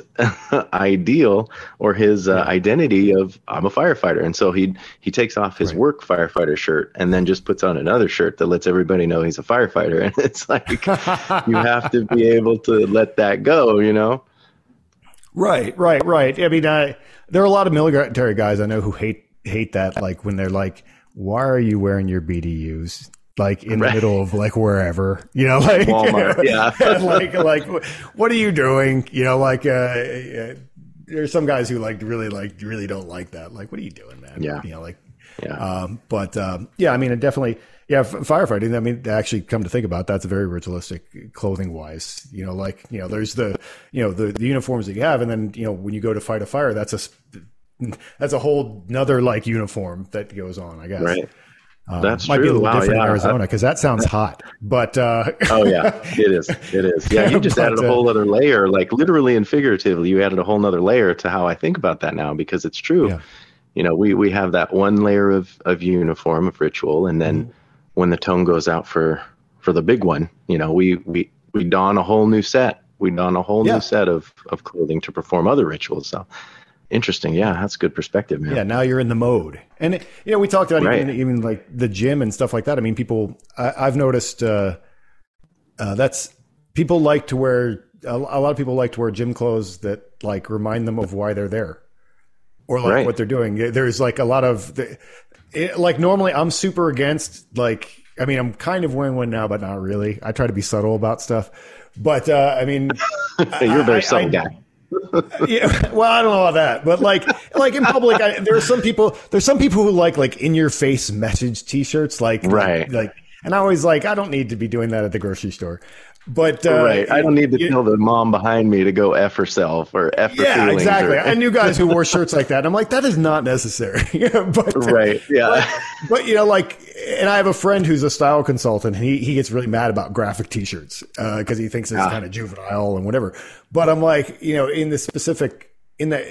ideal or his uh, identity of I'm a firefighter. And so he, he takes off his right. work firefighter shirt and then just puts on another shirt that lets everybody know he's a firefighter. And it's like, you have to be able to let that go, you know? Right, right, right. I mean, I, there are a lot of military guys I know who hate, hate that. Like when they're like, why are you wearing your B D Us? Like in the right. middle of like wherever, you know, like Walmart, yeah, like like what are you doing? You know, like uh, uh, there's some guys who like really like really don't like that. Like, what are you doing, man? Yeah, you know, like yeah. Um, but um, yeah, I mean, it definitely, yeah, firefighting. I mean, actually, come to think about it, that's very ritualistic, clothing wise. You know, like you know, there's the you know the, the uniforms that you have, and then you know when you go to fight a fire, that's a that's a whole nother like uniform that goes on, I guess. Right. Um, That's might true. be a little wow, different yeah. in Arizona because that sounds hot. But uh, oh yeah, it is. It is. Yeah, you just but, added a whole other layer, like literally and figuratively. You added a whole other layer to how I think about that now because it's true. Yeah. You know, we we have that one layer of of uniform of ritual, and then mm-hmm. when the tone goes out for for the big one, you know, we we we don a whole new set. We don a whole yeah. new set of of clothing to perform other rituals. So. Interesting. Yeah. That's a good perspective, man. Yeah. Now you're in the mode. And, it, you know, we talked about right. even, even like the gym and stuff like that. I mean, people, I, I've noticed uh, uh, that's people like to wear, a lot of people like to wear gym clothes that like remind them of why they're there or like right. what they're doing. There's like a lot of, the, it, like normally I'm super against like, I mean, I'm kind of wearing one now, but not really. I try to be subtle about stuff. But uh, I mean, you're a very I, subtle I, guy. yeah, well, I don't know about that, but like, like in public, I, there are some people. There's some people who like like in your face message T-shirts, like right, like, like. And I always like, I don't need to be doing that at the grocery store. But uh, right. I don't need to you, tell the mom behind me to go F herself or F her feelings. Yeah, exactly. Or, I knew guys who wore shirts like that. And I'm like, that is not necessary. but, right. Yeah. But, but, you know, like, and I have a friend who's a style consultant. And he, he gets really mad about graphic t-shirts uh, because he thinks it's yeah. kind of juvenile and whatever. But I'm like, you know, in the specific, in the,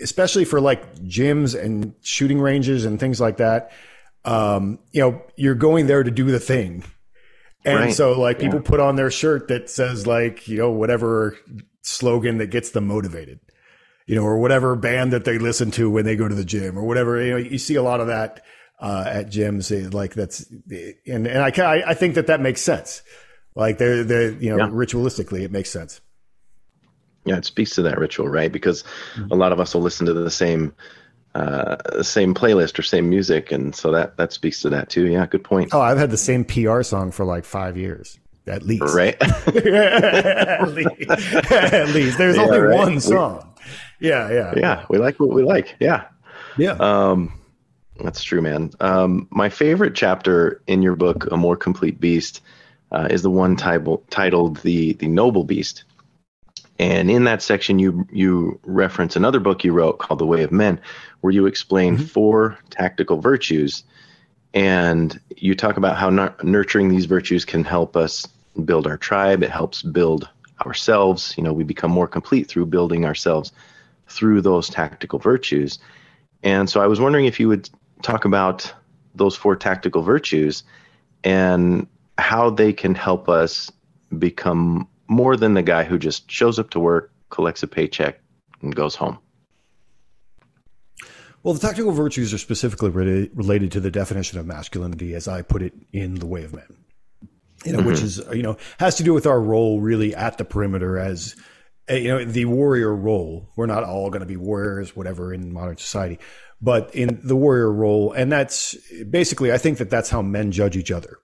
especially for like gyms and shooting ranges and things like that, um, you know, you're going there to do the thing. And right. so like people yeah. put on their shirt that says like, you know, whatever slogan that gets them motivated, you know, or whatever band that they listen to when they go to the gym or whatever, you know, you see a lot of that, uh, at gyms, like that's, and, and I, I think that that makes sense. Like they're, they're you know, yeah. ritualistically, it makes sense. Yeah. It speaks to that ritual, right? Because mm-hmm. a lot of us will listen to the same, uh, same playlist or same music. And so that, that speaks to that too. Yeah. Good point. Oh, I've had the same P R song for like five years, at least. Right. at least, at least. There's yeah, only right. one song. We, yeah. Yeah. Yeah. We like what we like. Yeah. Yeah. Um, that's true, man. Um, my favorite chapter in your book, A More Complete Beast, uh, is the one titled, titled the, the Noble Beast. And in that section, you you reference another book you wrote called The Way of Men, where you explain mm-hmm. four tactical virtues. And you talk about how nurturing these virtues can help us build our tribe. It helps build ourselves. You know, we become more complete through building ourselves through those tactical virtues. And so I was wondering if you would talk about those four tactical virtues and how they can help us become more than the guy who just shows up to work, collects a paycheck, and goes home. Well, the tactical virtues are specifically re- related to the definition of masculinity, as I put it in The Way of Men, you know, mm-hmm. which is, you know, has to do with our role really at the perimeter as, you know, the warrior role. We're not all going to be warriors, whatever, in modern society, but in the warrior role. And that's basically, I think that that's how men judge each other,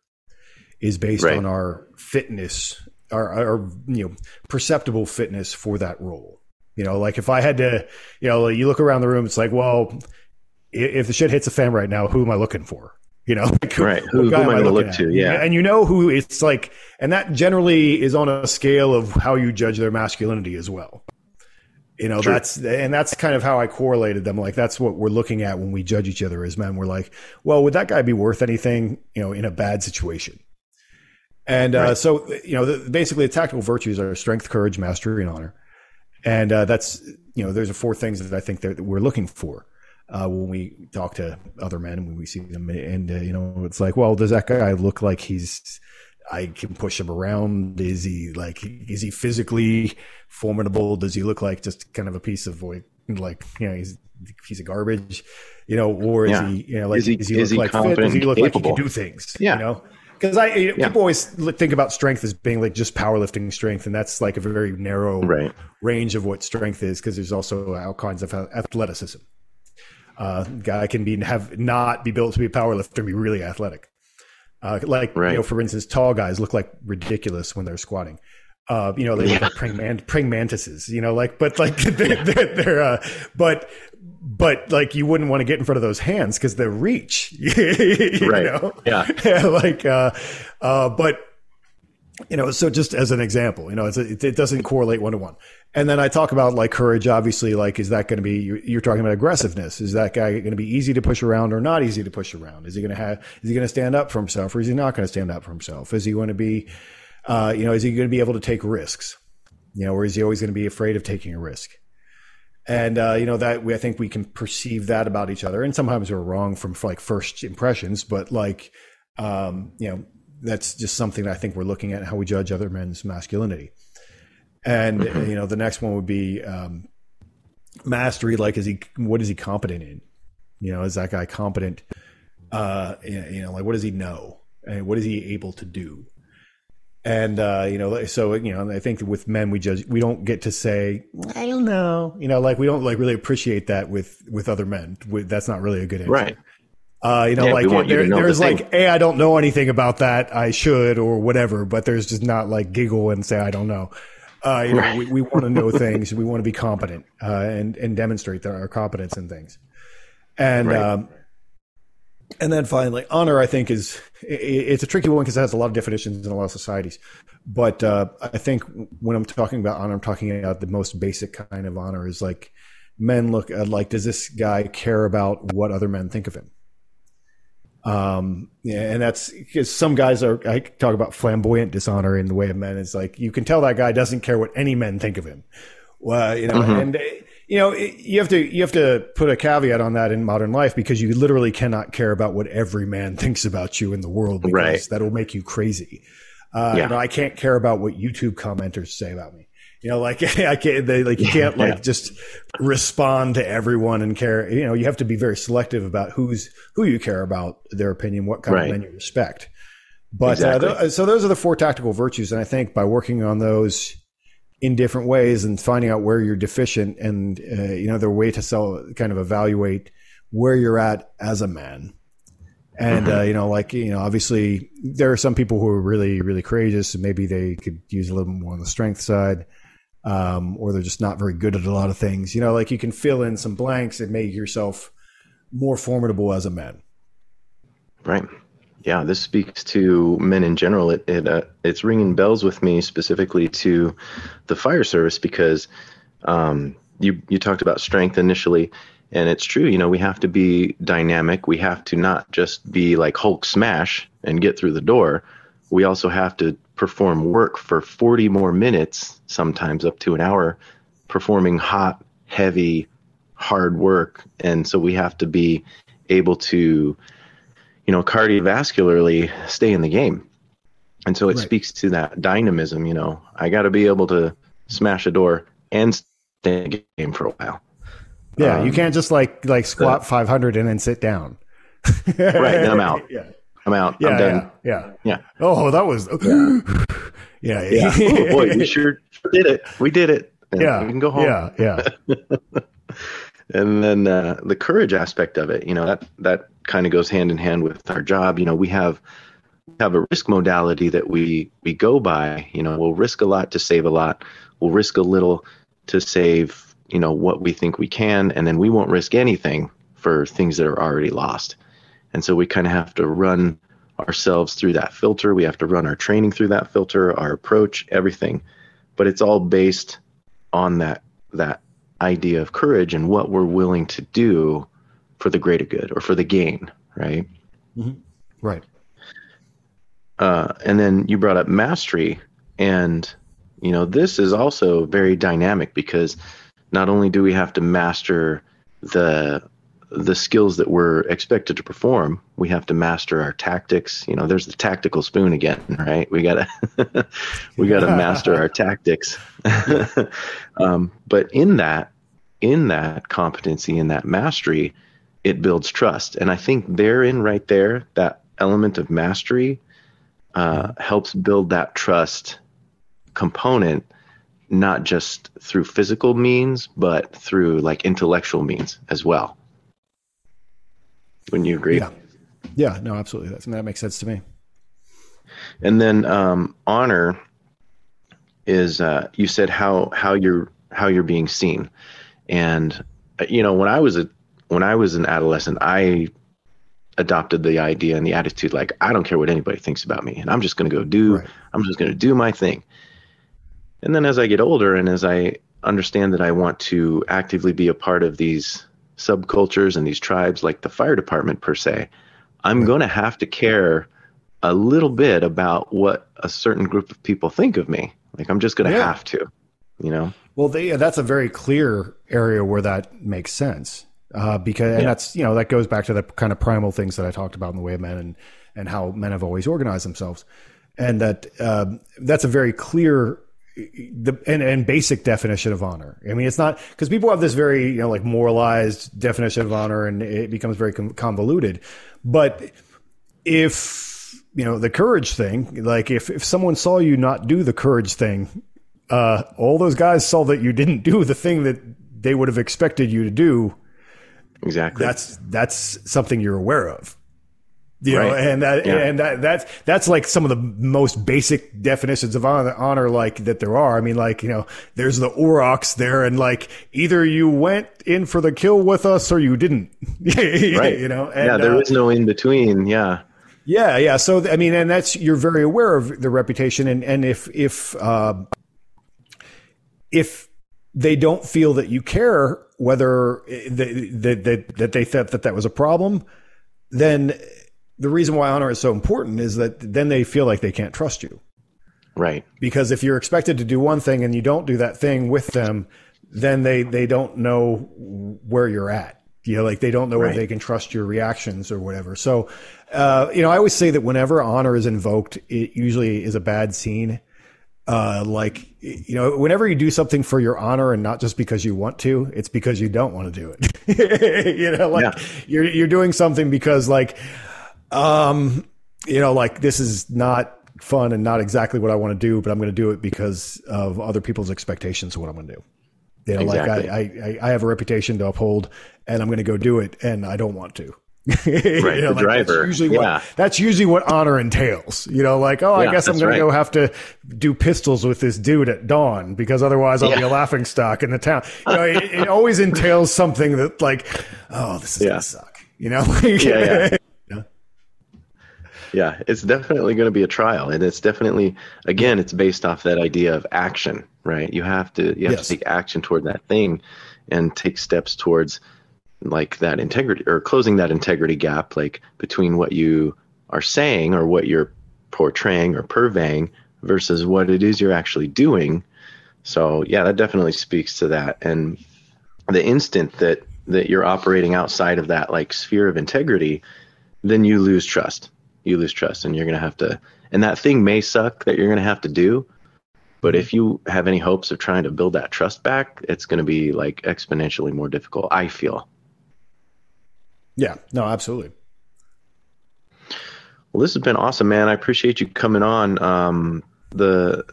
is based right. on our fitness, Our, our, you know, perceptible fitness for that role. You know, like if I had to, you know, you look around the room, it's like, well, if the shit hits the fan right now, who am I looking for? You know, like, right. who, who am I going to look to? Yeah. And you know who it's like, and that generally is on a scale of how you judge their masculinity as well. You know, True. that's, and that's kind of how I correlated them. Like, that's what we're looking at when we judge each other as men. We're like, well, would that guy be worth anything, you know, in a bad situation? And uh, right. so, you know, the, basically the tactical virtues are strength, courage, mastery, and honor. And uh, that's, you know, those are four things that I think that we're looking for uh, when we talk to other men and when we see them. And, uh, you know, it's like, well, does that guy look like he's, I can push him around? Is he like, is he physically formidable? Does he look like just kind of a piece of like, like you know, he's a piece of garbage, you know, or is yeah. he, you know, like, is he, does he look he like fit? Does he look capable? Like he can do things, yeah. you know? Because I you know, yeah. people always think about strength as being like just powerlifting strength, and that's like a very narrow right. range of what strength is. Because there's also all kinds of athleticism. Uh, guy can be have not be built to be a powerlifter and be really athletic. Uh, like right. you know, for instance, tall guys look like ridiculous when they're squatting. Uh, you know, they yeah. look like praying, man, praying mantises. You know, like but like they're, they're, they're uh, but. But like you wouldn't want to get in front of those hands because they're reach, you right. know? Yeah. yeah like, uh, uh, but you know, so just as an example, you know, it's a, it, it doesn't correlate one to one. And then I talk about like courage, obviously, like, is that going to be, you're, you're talking about aggressiveness. Is that guy going to be easy to push around or not easy to push around? Is he going to have, is he going to stand up for himself or is he not going to stand up for himself? Is he going to be, uh, you know, is he going to be able to take risks, you know, or is he always going to be afraid of taking a risk? And, uh, you know, that we, I think we can perceive that about each other. And sometimes we're wrong from like first impressions, but like, um, you know, that's just something that I think we're looking at how we judge other men's masculinity. And, you know, the next one would be, um, mastery. Like, is he, what is he competent in? You know, is that guy competent? Uh, you know, like what does he know and what is he able to do? And, uh, you know, so, you know, I think with men, we judge, we don't get to say, I don't know, you know, like we don't like really appreciate that with, with other men. We, that's not really a good answer. Right. Uh, you know, yeah, like there, you know there's the like, hey, I don't know anything about that. I should or whatever, but there's just not like giggle and say, I don't know. Uh, you right. know, we, we want to know things. We want to be competent, uh, and, and demonstrate our competence in things. And, right. um, And then finally, honor, I think, is it's a tricky one because it has a lot of definitions in a lot of societies. But uh, I think when I'm talking about honor, I'm talking about the most basic kind of honor is like men look at like, does this guy care about what other men think of him? Um, yeah, and that's because some guys are, I talk about flamboyant dishonor in The Way of Men. It's like, you can tell that guy doesn't care what any men think of him. Well, you know, mm-hmm. and you know, you have to, you have to put a caveat on that in modern life because you literally cannot care about what every man thinks about you in the world, because right. that'll make you crazy. Uh, yeah. you know, I can't care about what YouTube commenters say about me. You know, like I can't, they, like you can't like yeah. just respond to everyone and care. You know, you have to be very selective about who's who you care about, their opinion, what kind right. of men you respect. But exactly. uh, th- so those are the four tactical virtues, and I think by working on those in different ways and finding out where you're deficient, and uh, you know, their way to sell, kind of evaluate where you're at as a man. And, uh, you know, like, you know, obviously there are some people who are really, really courageous and maybe they could use a little more on the strength side. Um, or they're just not very good at a lot of things, you know, like you can fill in some blanks and make yourself more formidable as a man. Right. Yeah. This speaks to men in general. It, it, uh, it's ringing bells with me specifically to the fire service because, um, you, you talked about strength initially. And it's true, you know, we have to be dynamic. We have to not just be like Hulk smash and get through the door. We also have to perform work for forty more minutes, sometimes up to an hour, performing hot, heavy, hard work. And so we have to be able to, you know, cardiovascularly stay in the game. And so it right. speaks to that dynamism, you know, I got to be able to smash a door and stay in the game for a while. Yeah, you can't just like like squat uh, five hundred and then sit down. Right, then I'm out. Yeah. I'm out. Yeah, I'm done. Yeah, yeah. yeah. Oh, that was yeah. yeah. yeah. Oh boy, we sure did it. We did it. And yeah, we can go home. Yeah, yeah. And then uh, the courage aspect of it, you know, that that kind of goes hand in hand with our job. You know, we have we have a risk modality that we we go by. You know, we'll risk a lot to save a lot. We'll risk a little to save, you know, what we think we can, and then we won't risk anything for things that are already lost. And so we kind of have to run ourselves through that filter. We have to run our training through that filter, our approach, everything. But it's all based on that that idea of courage and what we're willing to do for the greater good or for the gain, right? Mm-hmm. Right. Uh, and then you brought up mastery. And, you know, this is also very dynamic because not only do we have to master the the skills that we're expected to perform, we have to master our tactics. You know, there's the tactical spoon again, right? We gotta we gotta master our tactics. um, but in that in that competency, in that mastery, it builds trust. And I think therein, right there, that element of mastery uh, helps build that trust component. Not just through physical means, but through like intellectual means as well. Wouldn't you agree? Yeah, yeah, no, absolutely. That, that makes sense to me. And then um, honor is uh, you said how how you're how you're being seen, and you know when I was a when I was an adolescent, I adopted the idea and the attitude like I don't care what anybody thinks about me, and I'm just going to go do right. I'm just going to do my thing. And then as I get older and as I understand that I want to actively be a part of these subcultures and these tribes, like the fire department per se, I'm going to have to care a little bit about what a certain group of people think of me. Like I'm just going to yeah. have to, you know? Well, they, that's a very clear area where that makes sense. Uh, because, and yeah. that's, you know, that goes back to the kind of primal things that I talked about in The Way of Men and, and how men have always organized themselves. And that, um, that's a very clear The, and, and basic definition of honor. I mean, it's not because people have this very, you know, like moralized definition of honor and it becomes very com- convoluted. But if, you know, the courage thing, like if, if someone saw you not do the courage thing, uh, all those guys saw that you didn't do the thing that they would have expected you to do. Exactly. That's, that's something you're aware of. You know, right. and that, yeah. and that, that's, that's like some of the most basic definitions of honor, honor, like that there are. I mean, like, you know, there's the aurochs there, and like either you went in for the kill with us or you didn't, right. you know? And, yeah. There uh, is no in between. Yeah. Yeah. Yeah. So, I mean, and that's, you're very aware of the reputation. And, and if, if, uh, if they don't feel that you care, whether they, they, they, that they thought that that was a problem, then the reason why honor is so important is that then they feel like they can't trust you. Right. Because if you're expected to do one thing and you don't do that thing with them, then they, they don't know where you're at. You know, like they don't know right. if they can trust your reactions or whatever. So, uh, you know, I always say that whenever honor is invoked, it usually is a bad scene. Uh, like, you know, whenever you do something for your honor and not just because you want to, it's because you don't want to do it. you know, like yeah. you're, you're doing something because like, Um, you know, like this is not fun and not exactly what I want to do, but I'm going to do it because of other people's expectations of what I'm going to do. You know, exactly. like I, I, I have a reputation to uphold and I'm going to go do it and I don't want to. Right. you know, the like driver. That's usually, yeah. what, that's usually what honor entails, you know, like, oh, I yeah, guess I'm going right. to go have to do pistols with this dude at dawn because otherwise I'll yeah. be a laughing stock in the town. You know, it, it always entails something that like, oh, this is yeah. going to suck, you know? Like, yeah. yeah. Yeah, it's definitely going to be a trial, and it's definitely, again, it's based off that idea of action, right? You have to you have yes. to take action toward that thing, and take steps towards, like that integrity or closing that integrity gap, like between what you are saying or what you're portraying or purveying versus what it is you're actually doing. So yeah, that definitely speaks to that, and the instant that that you're operating outside of that like sphere of integrity, then you lose trust. You lose trust and you're going to have to, and that thing may suck that you're going to have to do. But if you have any hopes of trying to build that trust back, it's going to be like exponentially more difficult, I feel. Yeah, no, absolutely. Well, this has been awesome, man. I appreciate you coming on. Um, the,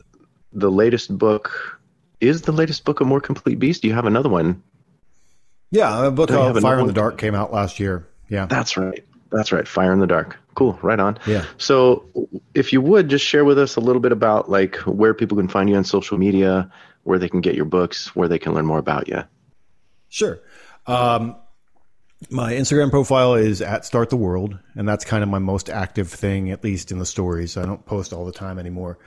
the latest book is the latest book, A More Complete Beast. Do you have another one? Yeah. A book called Fire in the Dark came out last year. Yeah, that's right. That's right. Fire in the Dark. Cool. Right on. Yeah. So if you would just share with us a little bit about like where people can find you on social media, where they can get your books, where they can learn more about you. Sure. Um, my Instagram profile is at StartTheWorld, and that's kind of my most active thing, at least in the stories. I don't post all the time anymore,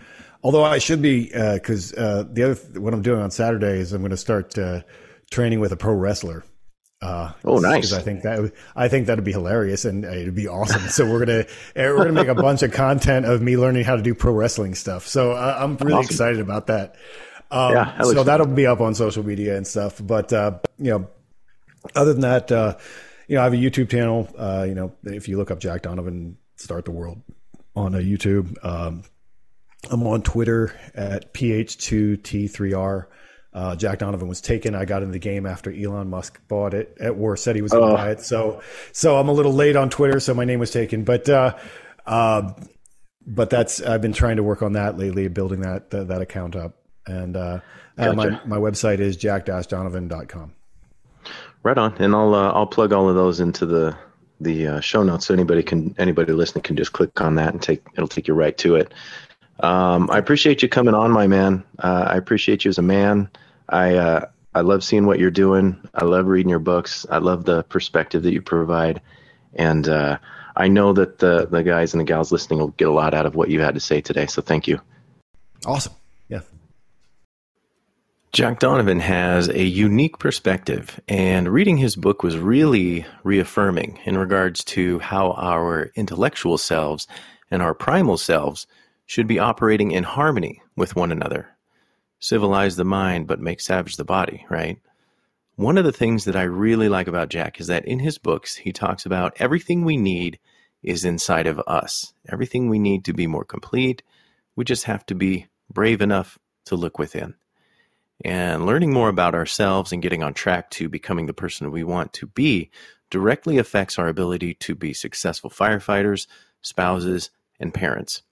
although I should be, uh, cause, uh, the other, th- what I'm doing on Saturday is I'm going to start, uh, training with a pro wrestler. Uh, oh, nice. I think that, I think that'd be hilarious and it'd be awesome. So we're going to, we're going to make a bunch of content of me learning how to do pro wrestling stuff. So uh, I'm really awesome. excited about that. Um, yeah, so that'll be up on social media and stuff. But, uh, you know, other than that, uh, you know, I have a YouTube channel. Uh, you know, if you look up Jack Donovan, Start the World on uh, YouTube. Um, I'm on Twitter at P H two T three R. Uh, Jack Donovan was taken. I got into the game after Elon Musk bought it at war, said he was going to oh. buy it. So, so I'm a little late on Twitter. So my name was taken, but, uh, uh, but that's, I've been trying to work on that lately, building that, that, that account up. And, uh, gotcha. uh my, my website is jack dash donovan dot com. Right on. And I'll, uh, I'll plug all of those into the, the, uh, show notes. So anybody can, anybody listening can just click on that and take, it'll take you right to it. Um, I appreciate you coming on, my man. Uh, I appreciate you as a man. I, uh, I love seeing what you're doing. I love reading your books. I love the perspective that you provide. And, uh, I know that the, the guys and the gals listening will get a lot out of what you had to say today. So thank you. Awesome. Yeah. Jack Donovan has a unique perspective, and reading his book was really reaffirming in regards to how our intellectual selves and our primal selves should be operating in harmony with one another. Civilize the mind, but make savage the body, right? One of the things that I really like about Jack is that in his books, he talks about everything we need is inside of us. Everything we need to be more complete, we just have to be brave enough to look within. And learning more about ourselves and getting on track to becoming the person we want to be directly affects our ability to be successful firefighters, spouses, and parents.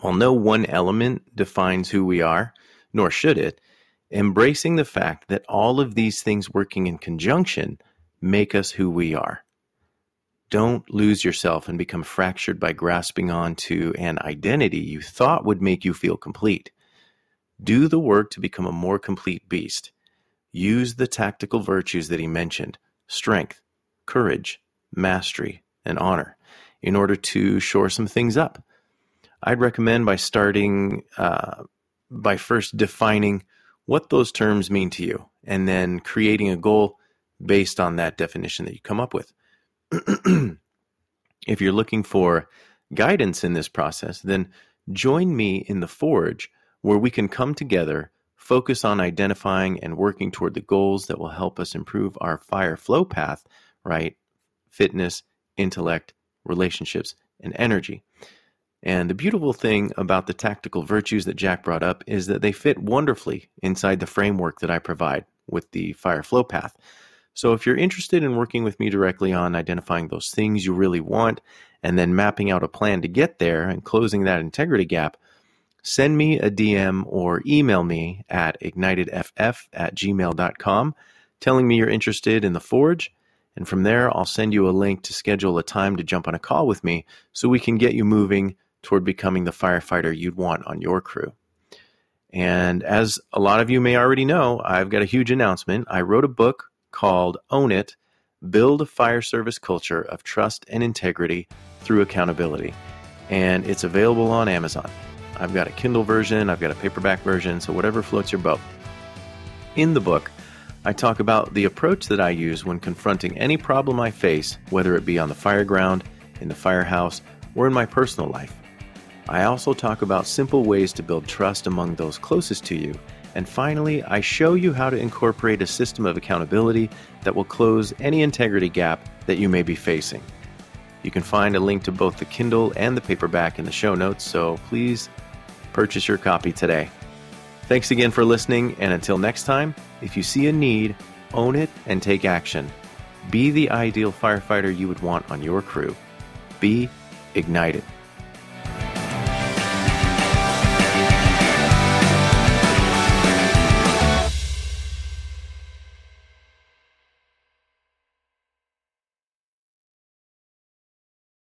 While no one element defines who we are, nor should it, embracing the fact that all of these things working in conjunction make us who we are. Don't lose yourself and become fractured by grasping onto an identity you thought would make you feel complete. Do the work to become a more complete beast. Use the tactical virtues that he mentioned, strength, courage, mastery, and honor, in order to shore some things up. I'd recommend by starting uh, by first defining what those terms mean to you, and then creating a goal based on that definition that you come up with. If you're looking for guidance in this process, then join me in the Forge, where we can come together, focus on identifying and working toward the goals that will help us improve our fire flow path, right? Fitness, intellect, relationships, and energy. And the beautiful thing about the tactical virtues that Jack brought up is that they fit wonderfully inside the framework that I provide with the fire flow path. So if you're interested in working with me directly on identifying those things you really want and then mapping out a plan to get there and closing that integrity gap, send me a D M or email me at ignitedff at gmail dot com telling me you're interested in the Forge. And from there, I'll send you a link to schedule a time to jump on a call with me so we can get you moving toward becoming the firefighter you'd want on your crew. And as a lot of you may already know, I've got a huge announcement. I wrote a book called Own It, Build a Fire Service Culture of Trust and Integrity Through Accountability. And it's available on Amazon. I've got a Kindle version, I've got a paperback version, so whatever floats your boat. In the book, I talk about the approach that I use when confronting any problem I face, whether it be on the fireground, in the firehouse, or in my personal life. I also talk about simple ways to build trust among those closest to you. And finally, I show you how to incorporate a system of accountability that will close any integrity gap that you may be facing. You can find a link to both the Kindle and the paperback in the show notes, so please purchase your copy today. Thanks again for listening, and until next time, if you see a need, own it and take action. Be the ideal firefighter you would want on your crew. Be ignited.